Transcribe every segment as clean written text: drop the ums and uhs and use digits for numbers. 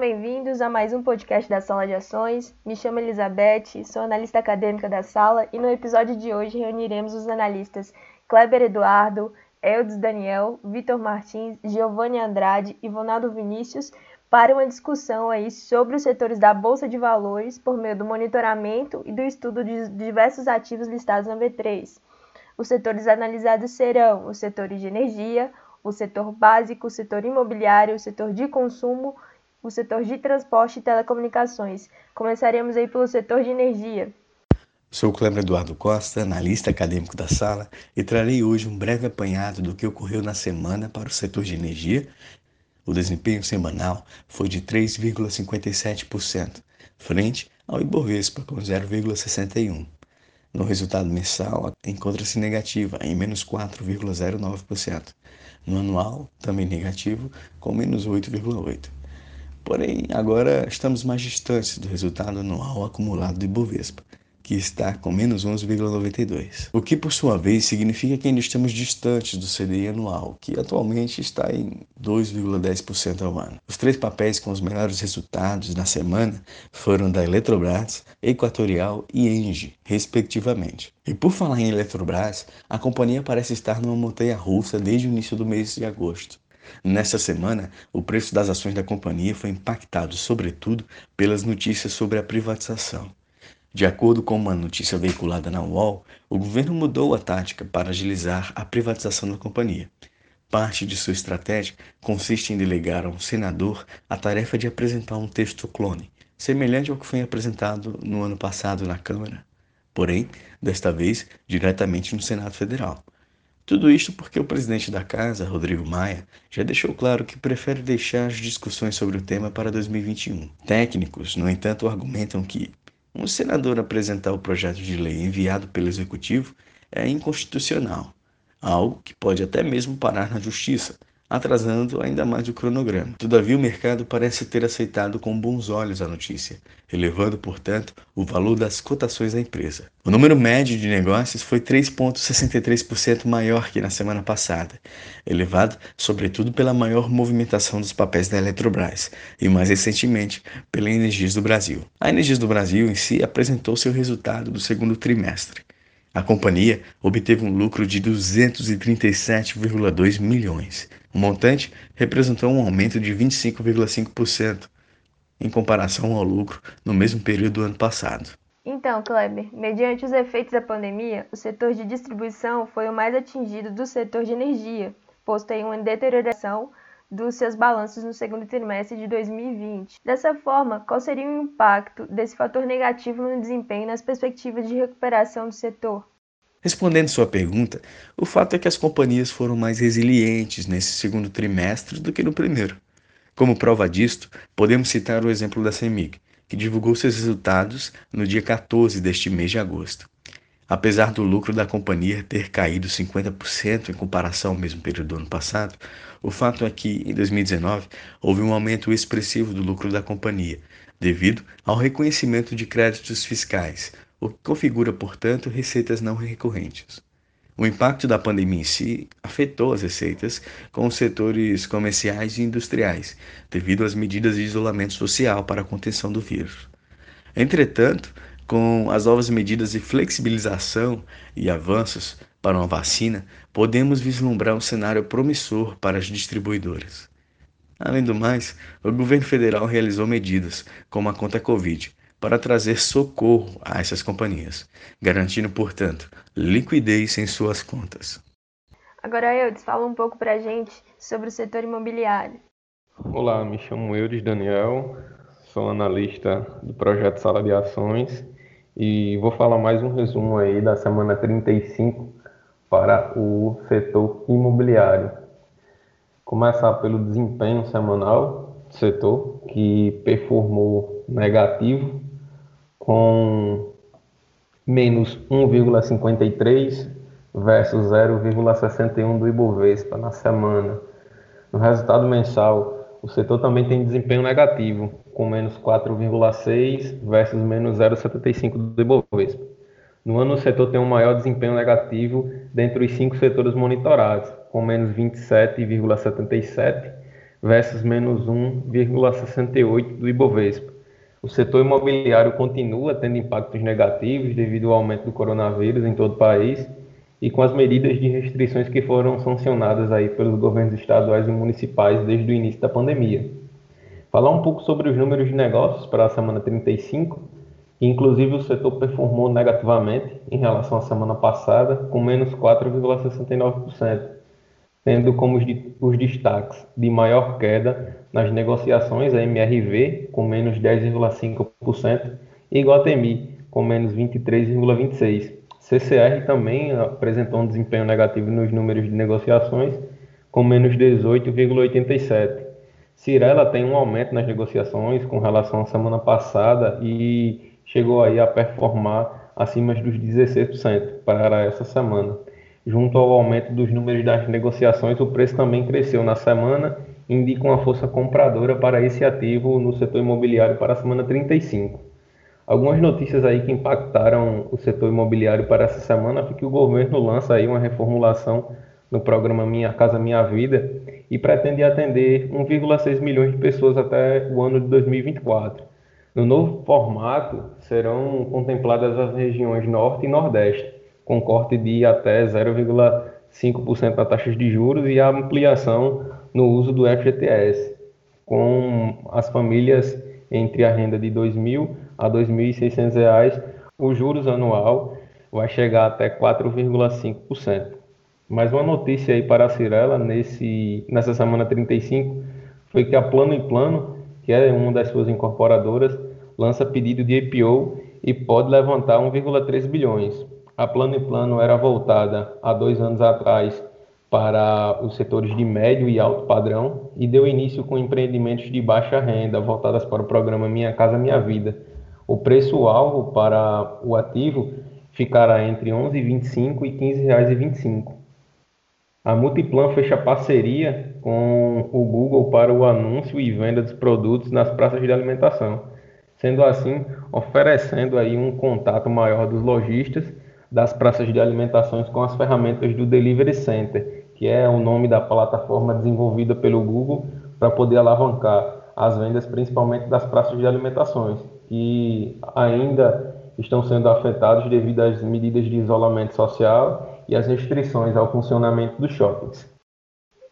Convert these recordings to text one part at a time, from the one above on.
Sejam bem-vindos a mais um podcast da Sala de Ações. Me chamo Elizabeth, sou analista acadêmica da Sala e no episódio de hoje reuniremos os analistas Kleber Eduardo, Eudes Daniel, Vitor Martins, Giovanni Andrade e Vonaldo Vinícius para uma discussão aí sobre os setores da Bolsa de Valores por meio do monitoramento e do estudo de diversos ativos listados na B3. Os setores analisados serão os setores de energia, o setor básico, o setor imobiliário, o setor de consumo, o setor de transporte e telecomunicações. Começaremos aí pelo setor de energia. Sou o Kleber Eduardo Costa, analista acadêmico da Sala, e trarei hoje um breve apanhado do que ocorreu na semana para o setor de energia. O desempenho semanal foi de 3,57%, frente ao Ibovespa com 0,61%. No resultado mensal, encontra-se negativa, em menos 4,09%. No anual, também negativo, com menos 8,8%. Porém, agora estamos mais distantes do resultado anual acumulado do Ibovespa, que está com menos 11,92%. O que, por sua vez, significa que ainda estamos distantes do CDI anual, que atualmente está em 2,10% ao ano. Os três papéis com os melhores resultados na semana foram da Eletrobras, Equatorial e Engie, respectivamente. E por falar em Eletrobras, a companhia parece estar numa montanha-russa desde o início do mês de agosto. Nesta semana, o preço das ações da companhia foi impactado, sobretudo, pelas notícias sobre a privatização. De acordo com uma notícia veiculada na UOL, o governo mudou a tática para agilizar a privatização da companhia. Parte de sua estratégia consiste em delegar a um senador a tarefa de apresentar um texto clone, semelhante ao que foi apresentado no ano passado na Câmara, porém, desta vez, diretamente no Senado Federal. Tudo isto porque o presidente da Casa, Rodrigo Maia, já deixou claro que prefere deixar as discussões sobre o tema para 2021. Técnicos, no entanto, argumentam que um senador apresentar o projeto de lei enviado pelo Executivo é inconstitucional, algo que pode até mesmo parar na Justiça, atrasando ainda mais o cronograma. Todavia, o mercado parece ter aceitado com bons olhos a notícia, elevando, portanto, o valor das cotações da empresa. O número médio de negócios foi 3,63% maior que na semana passada, elevado, sobretudo, pela maior movimentação dos papéis da Eletrobras e, mais recentemente, pela Energisa do Brasil. A Energisa do Brasil, em si, apresentou seu resultado do segundo trimestre. A companhia obteve um lucro de 237,2 milhões. O montante representou um aumento de 25,5% em comparação ao lucro no mesmo período do ano passado. Então, Kleber, mediante os efeitos da pandemia, o setor de distribuição foi o mais atingido do setor de energia, posto em uma deterioração dos seus balanços no segundo trimestre de 2020. Dessa forma, qual seria o impacto desse fator negativo no desempenho e nas perspectivas de recuperação do setor? Respondendo sua pergunta, o fato é que as companhias foram mais resilientes nesse segundo trimestre do que no primeiro. Como prova disto, podemos citar o exemplo da CEMIG, que divulgou seus resultados no dia 14 deste mês de agosto. Apesar do lucro da companhia ter caído 50% em comparação ao mesmo período do ano passado, o fato é que, em 2019, houve um aumento expressivo do lucro da companhia, devido ao reconhecimento de créditos fiscais, o que configura, portanto, receitas não recorrentes. O impacto da pandemia em si afetou as receitas com os setores comerciais e industriais, devido às medidas de isolamento social para a contenção do vírus. Entretanto, com as novas medidas de flexibilização e avanços para uma vacina, podemos vislumbrar um cenário promissor para as distribuidoras. Além do mais, o governo federal realizou medidas, como a conta Covid, para trazer socorro a essas companhias, garantindo, portanto, liquidez em suas contas. Agora, Eudes, fala um pouco para a gente sobre o setor imobiliário. Olá, me chamo Eudes Daniel, sou analista do projeto Sala de Ações. E vou falar mais um resumo aí da semana 35 para o setor imobiliário. Começar pelo desempenho semanal do setor, que performou negativo com menos 1,53 versus 0,61 do Ibovespa na semana. No resultado mensal, o setor também tem desempenho negativo, com menos 4,6 versus menos 0,75 do Ibovespa. No ano, o setor tem um maior desempenho negativo dentre os 5 setores monitorados, com menos 27,77 versus menos 1,68 do Ibovespa. O setor imobiliário continua tendo impactos negativos devido ao aumento do coronavírus em todo o país e com as medidas de restrições que foram sancionadas aí pelos governos estaduais e municipais desde o início da pandemia. Falar um pouco sobre os números de negócios para a semana 35, inclusive o setor performou negativamente em relação à semana passada, com menos 4,69%, tendo como os destaques de maior queda nas negociações a MRV, com menos 10,5%, e Guatemi, com menos 23,26%. CCR também apresentou um desempenho negativo nos números de negociações, com menos 18,87%. Cyrela tem um aumento nas negociações com relação à semana passada e chegou aí a performar acima dos 16% para essa semana. Junto ao aumento dos números das negociações, o preço também cresceu na semana, indica uma força compradora para esse ativo no setor imobiliário para a semana 35. Algumas notícias aí que impactaram o setor imobiliário para essa semana foi que o governo lança aí uma reformulação no programa Minha Casa Minha Vida e pretende atender 1,6 milhões de pessoas até o ano de 2024. No novo formato, serão contempladas as regiões Norte e Nordeste, com corte de até 0,5% na taxa de juros e a ampliação no uso do FGTS, com as famílias entre a renda de R$ 2.000 a R$ 2.600, os juros anual vai chegar até 4,5%. Mais uma notícia aí para a Cyrela nessa semana 35 foi que a Plano e Plano, que é uma das suas incorporadoras, lança pedido de IPO e pode levantar 1,3 bilhões. A Plano e Plano era voltada há 2 anos atrás para os setores de médio e alto padrão e deu início com empreendimentos de baixa renda voltadas para o programa Minha Casa Minha Vida. O preço-alvo para o ativo ficará entre R$ 11,25 e R$ 15,25. A Multiplan fecha parceria com o Google para o anúncio e venda dos produtos nas praças de alimentação, sendo assim oferecendo aí um contato maior dos lojistas das praças de alimentações com as ferramentas do Delivery Center, que é o nome da plataforma desenvolvida pelo Google para poder alavancar as vendas principalmente das praças de alimentações, que ainda estão sendo afetados devido às medidas de isolamento social e as restrições ao funcionamento dos shoppings.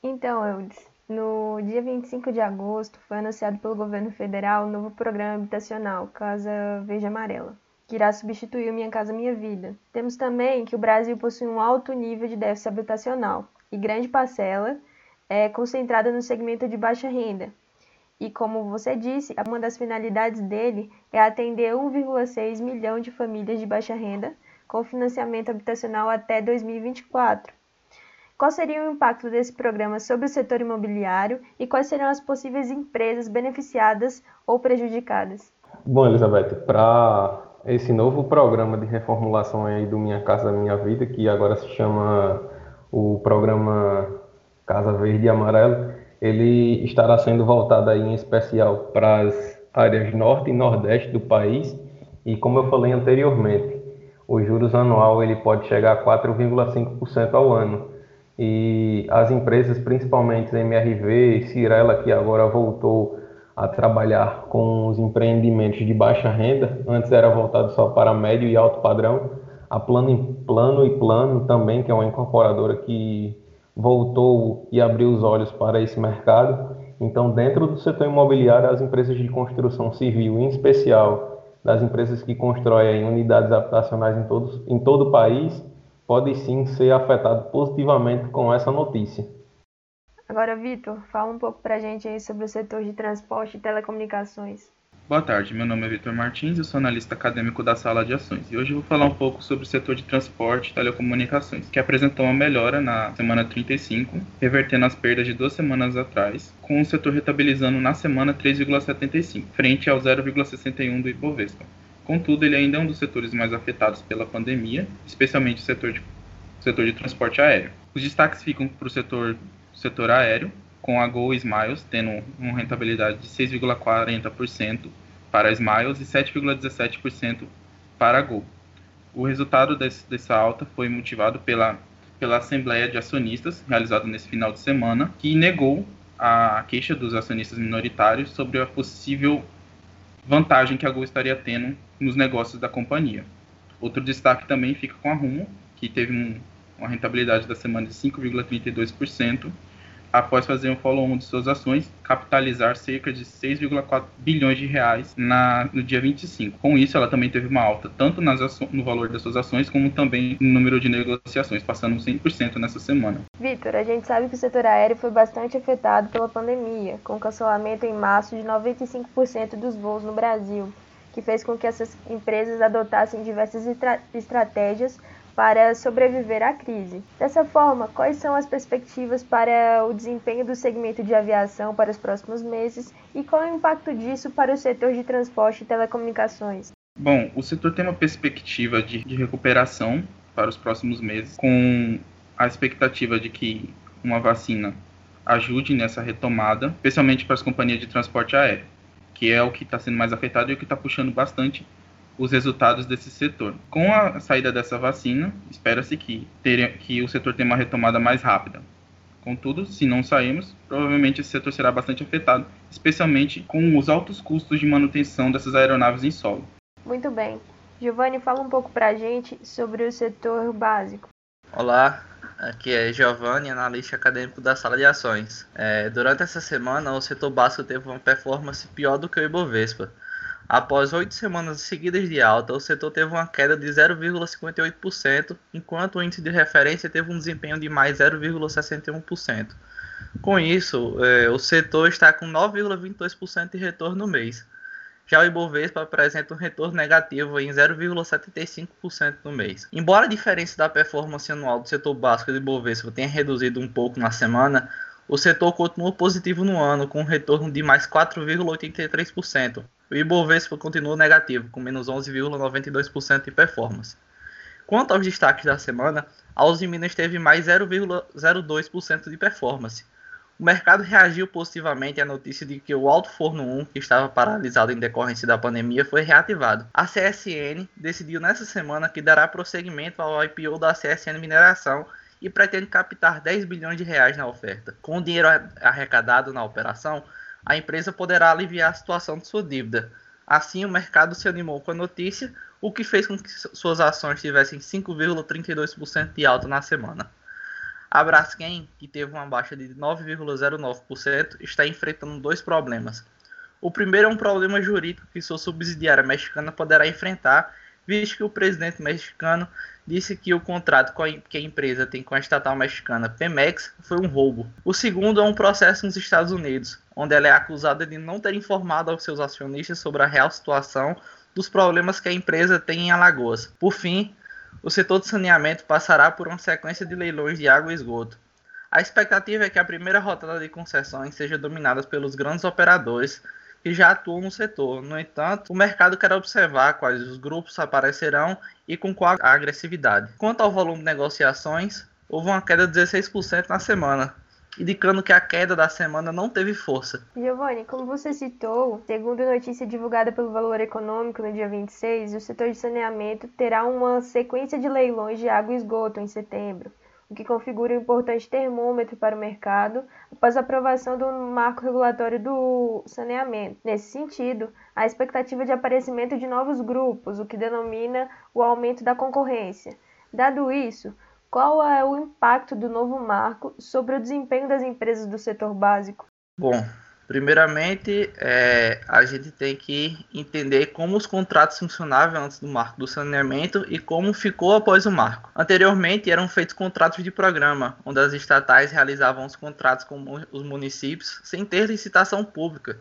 Então, Eudes, no dia 25 de agosto foi anunciado pelo governo federal o novo programa habitacional Casa Verde Amarela, que irá substituir o Minha Casa Minha Vida. Temos também que o Brasil possui um alto nível de déficit habitacional e grande parcela é concentrada no segmento de baixa renda. E como você disse, uma das finalidades dele é atender 1,6 milhão de famílias de baixa renda com financiamento habitacional até 2024. Qual seria o impacto desse programa sobre o setor imobiliário e quais serão as possíveis empresas beneficiadas ou prejudicadas? Bom, Elizabeth, para esse novo programa de reformulação aí do Minha Casa Minha Vida, que agora se chama o programa Casa Verde Amarela, ele estará sendo voltado aí em especial para as áreas norte e nordeste do país e, como eu falei anteriormente, os juros anual ele pode chegar a 4,5% ao ano. E as empresas, principalmente MRV e Cyrela, que agora voltou a trabalhar com os empreendimentos de baixa renda, antes era voltado só para médio e alto padrão. A Plano e Plano também, que é uma incorporadora que voltou e abriu os olhos para esse mercado. Então, dentro do setor imobiliário, as empresas de construção civil, em especial das empresas que constroem unidades habitacionais em todo o país, pode sim ser afetado positivamente com essa notícia. Agora, Vitor, fala um pouco para a gente aí sobre o setor de transporte e telecomunicações. Boa tarde, meu nome é Vitor Martins, eu sou analista acadêmico da Sala de Ações e hoje eu vou falar um pouco sobre o setor de transporte e telecomunicações, que apresentou uma melhora na semana 35, revertendo as perdas de 2 semanas atrás, com o setor rentabilizando na semana 3,75, frente ao 0,61 do Ibovespa. Contudo, ele ainda é um dos setores mais afetados pela pandemia, especialmente o setor de transporte aéreo. Os destaques ficam para o setor aéreo, com a Gol e Smiles tendo uma rentabilidade de 6,40% para a Smiles e 7,17% para a Gol. O resultado dessa alta foi motivado pela Assembleia de Acionistas, realizada nesse final de semana, que negou a queixa dos acionistas minoritários sobre a possível vantagem que a Gol estaria tendo nos negócios da companhia. Outro destaque também fica com a Rumo, que teve uma rentabilidade da semana de 5,32%, após fazer um follow-on de suas ações, capitalizar cerca de 6,4 bilhões de reais no dia 25. Com isso, ela também teve uma alta, tanto no valor das suas ações, como também no número de negociações, passando 100% nessa semana. Vitor, a gente sabe que o setor aéreo foi bastante afetado pela pandemia, com cancelamento em março de 95% dos voos no Brasil, que fez com que essas empresas adotassem diversas estratégias para sobreviver à crise. Dessa forma, quais são as perspectivas para o desempenho do segmento de aviação para os próximos meses e qual é o impacto disso para o setor de transporte e telecomunicações? Bom, o setor tem uma perspectiva de recuperação para os próximos meses, com a expectativa de que uma vacina ajude nessa retomada, especialmente para as companhias de transporte aéreo, que é o que está sendo mais afetado e o que está puxando bastante os resultados desse setor. Com a saída dessa vacina, espera-se que o setor tenha uma retomada mais rápida. Contudo, se não sairmos, provavelmente esse setor será bastante afetado, especialmente com os altos custos de manutenção dessas aeronaves em solo. Muito bem. Giovanni, fala um pouco para a gente sobre o setor básico. Olá, aqui é Giovanni, analista acadêmico da Sala de Ações. Durante essa semana, o setor básico teve uma performance pior do que o Ibovespa. Após 8 semanas seguidas de alta, o setor teve uma queda de 0,58%, enquanto o índice de referência teve um desempenho de mais 0,61%. Com isso, o setor está com 9,22% de retorno no mês. Já o Ibovespa apresenta um retorno negativo em 0,75% no mês. Embora a diferença da performance anual do setor básico e do Ibovespa tenha reduzido um pouco na semana, o setor continuou positivo no ano, com um retorno de mais 4,83%. O Ibovespa continuou negativo, com menos 11,92% de performance. Quanto aos destaques da semana, a Uzi Minas teve mais 0,02% de performance. O mercado reagiu positivamente à notícia de que o Alto Forno 1, que estava paralisado em decorrência da pandemia, foi reativado. A CSN decidiu nesta semana que dará prosseguimento ao IPO da CSN Mineração e pretende captar 10 bilhões de reais na oferta. Com o dinheiro arrecadado na operação, a empresa poderá aliviar a situação de sua dívida. Assim, o mercado se animou com a notícia, o que fez com que suas ações tivessem 5,32% de alta na semana. A Braskem, que teve uma baixa de 9,09%, está enfrentando dois problemas. O primeiro é um problema jurídico que sua subsidiária mexicana poderá enfrentar, visto que o presidente mexicano disse que o contrato que a empresa tem com a estatal mexicana Pemex foi um roubo. O segundo é um processo nos Estados Unidos, onde ela é acusada de não ter informado aos seus acionistas sobre a real situação dos problemas que a empresa tem em Alagoas. Por fim, o setor de saneamento passará por uma sequência de leilões de água e esgoto. A expectativa é que a primeira rodada de concessões seja dominada pelos grandes operadores que já atuam no setor. No entanto, o mercado quer observar quais os grupos aparecerão e com qual agressividade. Quanto ao volume de negociações, houve uma queda de 16% na semana, indicando que a queda da semana não teve força. Giovanni, como você citou, segundo a notícia divulgada pelo Valor Econômico no dia 26, o setor de saneamento terá uma sequência de leilões de água e esgoto em setembro, o que configura um importante termômetro para o mercado após a aprovação do marco regulatório do saneamento. Nesse sentido, há expectativa de aparecimento de novos grupos, o que denomina o aumento da concorrência. Dado isso, qual é o impacto do novo marco sobre o desempenho das empresas do setor básico? Bom, primeiramente, a gente tem que entender como os contratos funcionavam antes do marco do saneamento e como ficou após o marco. Anteriormente, eram feitos contratos de programa, onde as estatais realizavam os contratos com os municípios sem ter licitação pública.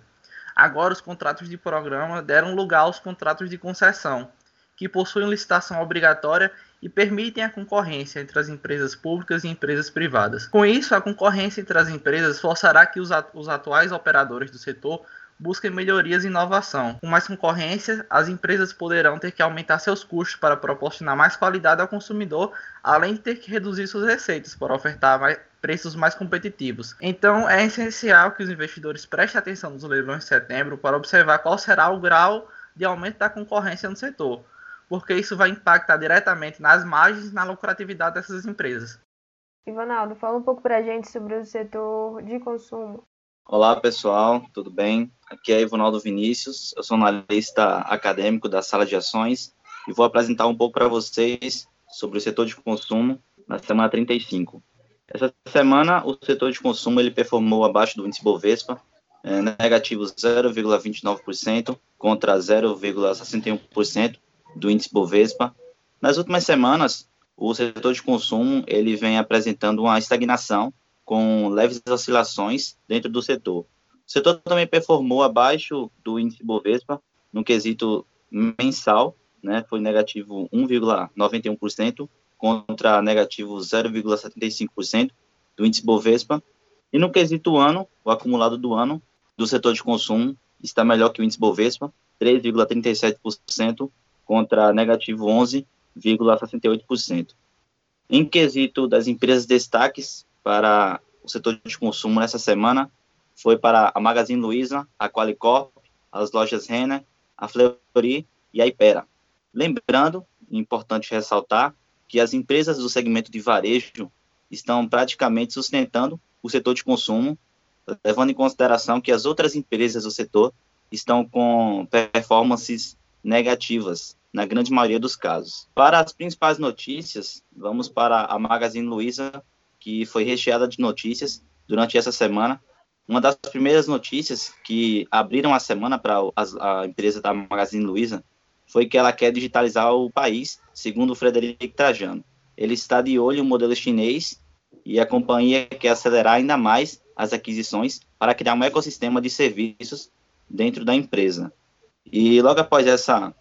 Agora, os contratos de programa deram lugar aos contratos de concessão, que possuem licitação obrigatória e permitem a concorrência entre as empresas públicas e empresas privadas. Com isso, a concorrência entre as empresas forçará que os atuais operadores do setor busquem melhorias e inovação. Com mais concorrência, as empresas poderão ter que aumentar seus custos para proporcionar mais qualidade ao consumidor, além de ter que reduzir suas receitas para ofertar preços mais competitivos. Então, é essencial que os investidores prestem atenção nos leilões de setembro para observar qual será o grau de aumento da concorrência no setor, porque isso vai impactar diretamente nas margens e na lucratividade dessas empresas. Vonaldo, fala um pouco para a gente sobre o setor de consumo. Olá pessoal, tudo bem? Aqui é Vonaldo Vinícius, eu sou analista acadêmico da Sala de Ações e vou apresentar um pouco para vocês sobre o setor de consumo na semana 35. Essa semana o setor de consumo ele performou abaixo do índice Bovespa, negativo 0,29% contra 0,61% do índice Bovespa. Nas últimas semanas, o setor de consumo ele vem apresentando uma estagnação com leves oscilações dentro do setor. O setor também performou abaixo do índice Bovespa no quesito mensal, né, foi negativo 1,91% contra negativo 0,75% do índice Bovespa. E no quesito ano, o acumulado do ano do setor de consumo está melhor que o índice Bovespa, 3,37% contra negativo 11,68%. Em quesito das empresas destaques para o setor de consumo nessa semana, foi para a Magazine Luiza, a Qualicorp, as lojas Renner, a Fleury e a Hypera. Lembrando, importante ressaltar, que as empresas do segmento de varejo estão praticamente sustentando o setor de consumo, levando em consideração que as outras empresas do setor estão com performances negativas, na grande maioria dos casos. Para as principais notícias, vamos para a Magazine Luiza, que foi recheada de notícias durante essa semana. Uma das primeiras notícias que abriram a semana para a empresa da Magazine Luiza foi que ela quer digitalizar o país, segundo o Frederico Trajano. Ele está de olho no modelo chinês e a companhia quer acelerar ainda mais as aquisições para criar um ecossistema de serviços dentro da empresa. E logo após essa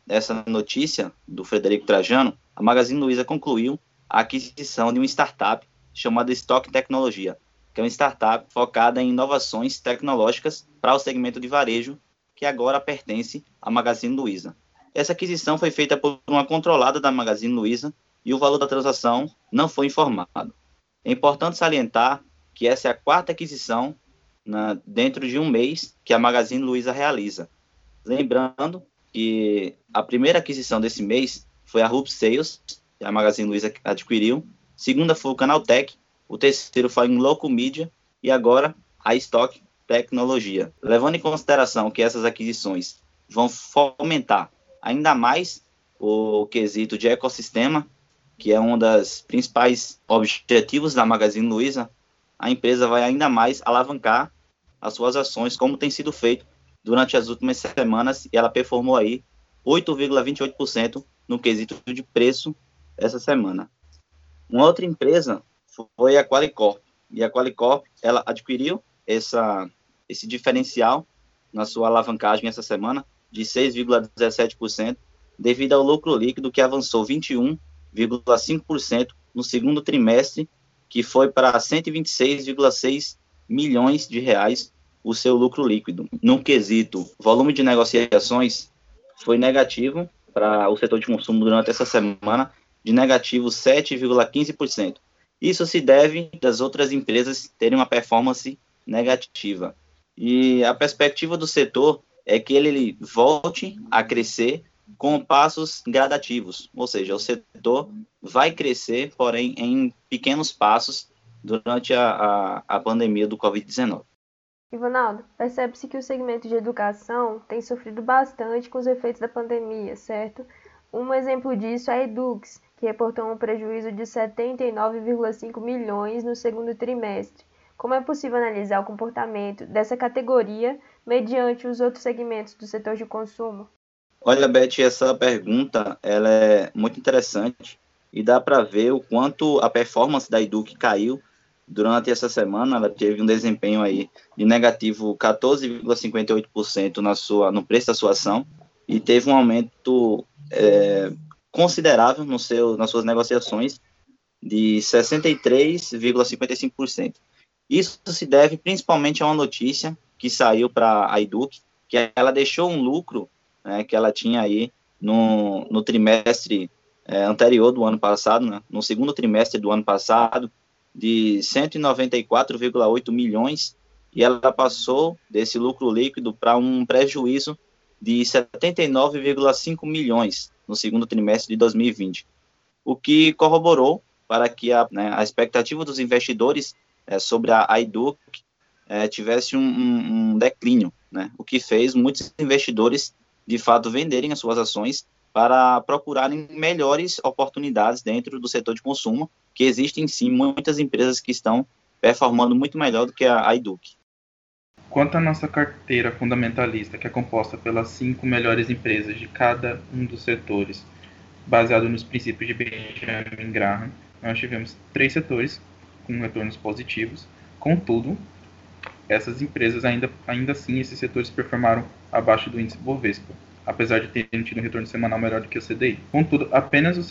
notícia do Frederico Trajano, a Magazine Luiza concluiu a aquisição de uma startup chamada Stock Tecnologia, que é uma startup focada em inovações tecnológicas para o segmento de varejo, que agora pertence à Magazine Luiza. Essa aquisição foi feita por uma controlada da Magazine Luiza e o valor da transação não foi informado. É importante salientar que essa é a quarta aquisição dentro de um mês que a Magazine Luiza realiza. Lembrando que a primeira aquisição desse mês foi a Rup Sales, que a Magazine Luiza adquiriu, segunda foi o Canaltech, o terceiro foi em Local Media e agora a Stock Tecnologia. Levando em consideração que essas aquisições vão fomentar ainda mais o quesito de ecossistema, que é um dos principais objetivos da Magazine Luiza, a empresa vai ainda mais alavancar as suas ações, como tem sido feito durante as últimas semanas, e ela performou aí 8,28% no quesito de preço essa semana. Uma outra empresa foi a Qualicorp, e a Qualicorp ela adquiriu esse diferencial na sua alavancagem essa semana, de 6,17%, devido ao lucro líquido que avançou 21,5% no segundo trimestre, que foi para 126,6 milhões de reais o seu lucro líquido. No quesito, volume de negociações foi negativo para o setor de consumo durante essa semana, de negativo 7,15%. Isso se deve das outras empresas terem uma performance negativa. E a perspectiva do setor é que ele volte a crescer com passos gradativos, ou seja, o setor vai crescer, porém, em pequenos passos durante a pandemia do Covid-19. Ivonaldo, percebe-se que o segmento de educação tem sofrido bastante com os efeitos da pandemia, certo? Um exemplo disso é a Edux, que reportou um prejuízo de 79,5 milhões no segundo trimestre. Como é possível analisar o comportamento dessa categoria mediante os outros segmentos do setor de consumo? Olha, Beth, essa pergunta ela é muito interessante e dá para ver o quanto a performance da Educ caiu durante essa semana. Ela teve um desempenho aí de negativo 14,58% no preço da sua ação e teve um aumento considerável nas suas negociações de 63,55%. Isso se deve principalmente a uma notícia que saiu para a Educ, que ela deixou um lucro que ela tinha aí no trimestre anterior do ano passado, no segundo trimestre do ano passado, de 194,8 milhões, e ela passou desse lucro líquido para um prejuízo de 79,5 milhões no segundo trimestre de 2020, o que corroborou para que a expectativa dos investidores sobre a Educ tivesse um declínio, né? O que fez muitos investidores, de fato, venderem as suas ações para procurarem melhores oportunidades dentro do setor de consumo, que existem, sim, muitas empresas que estão performando muito melhor do que a Edux. Quanto à nossa carteira fundamentalista, que é composta pelas 5 melhores empresas de cada um dos setores, baseado nos princípios de Benjamin Graham, nós tivemos 3 setores com retornos positivos. Contudo, essas empresas, ainda assim, esses setores performaram abaixo do índice Bovespa, apesar de terem tido um retorno semanal melhor do que o CDI. Contudo, apenas os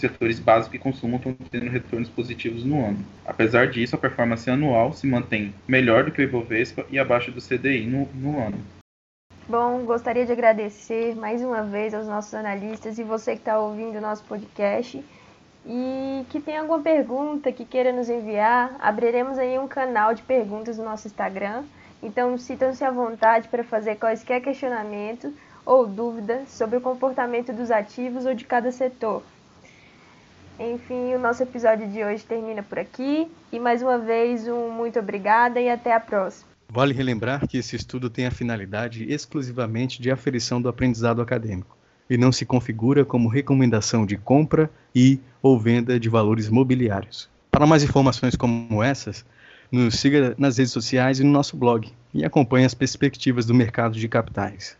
setores básico e consumo estão tendo retornos positivos no ano. Apesar disso, a performance anual se mantém melhor do que o Ibovespa e abaixo do CDI no ano. Bom, gostaria de agradecer mais uma vez aos nossos analistas e você que está ouvindo o nosso podcast e que tem alguma pergunta que queira nos enviar, abriremos aí um canal de perguntas no nosso Instagram, então sintam-se à vontade para fazer quaisquer questionamento ou dúvida sobre o comportamento dos ativos ou de cada setor. Enfim, o nosso episódio de hoje termina por aqui e mais uma vez um muito obrigada e até a próxima. Vale relembrar que esse estudo tem a finalidade exclusivamente de aferição do aprendizado acadêmico e não se configura como recomendação de compra e ou venda de valores mobiliários. Para mais informações como essas, nos siga nas redes sociais e no nosso blog e acompanhe as perspectivas do mercado de capitais.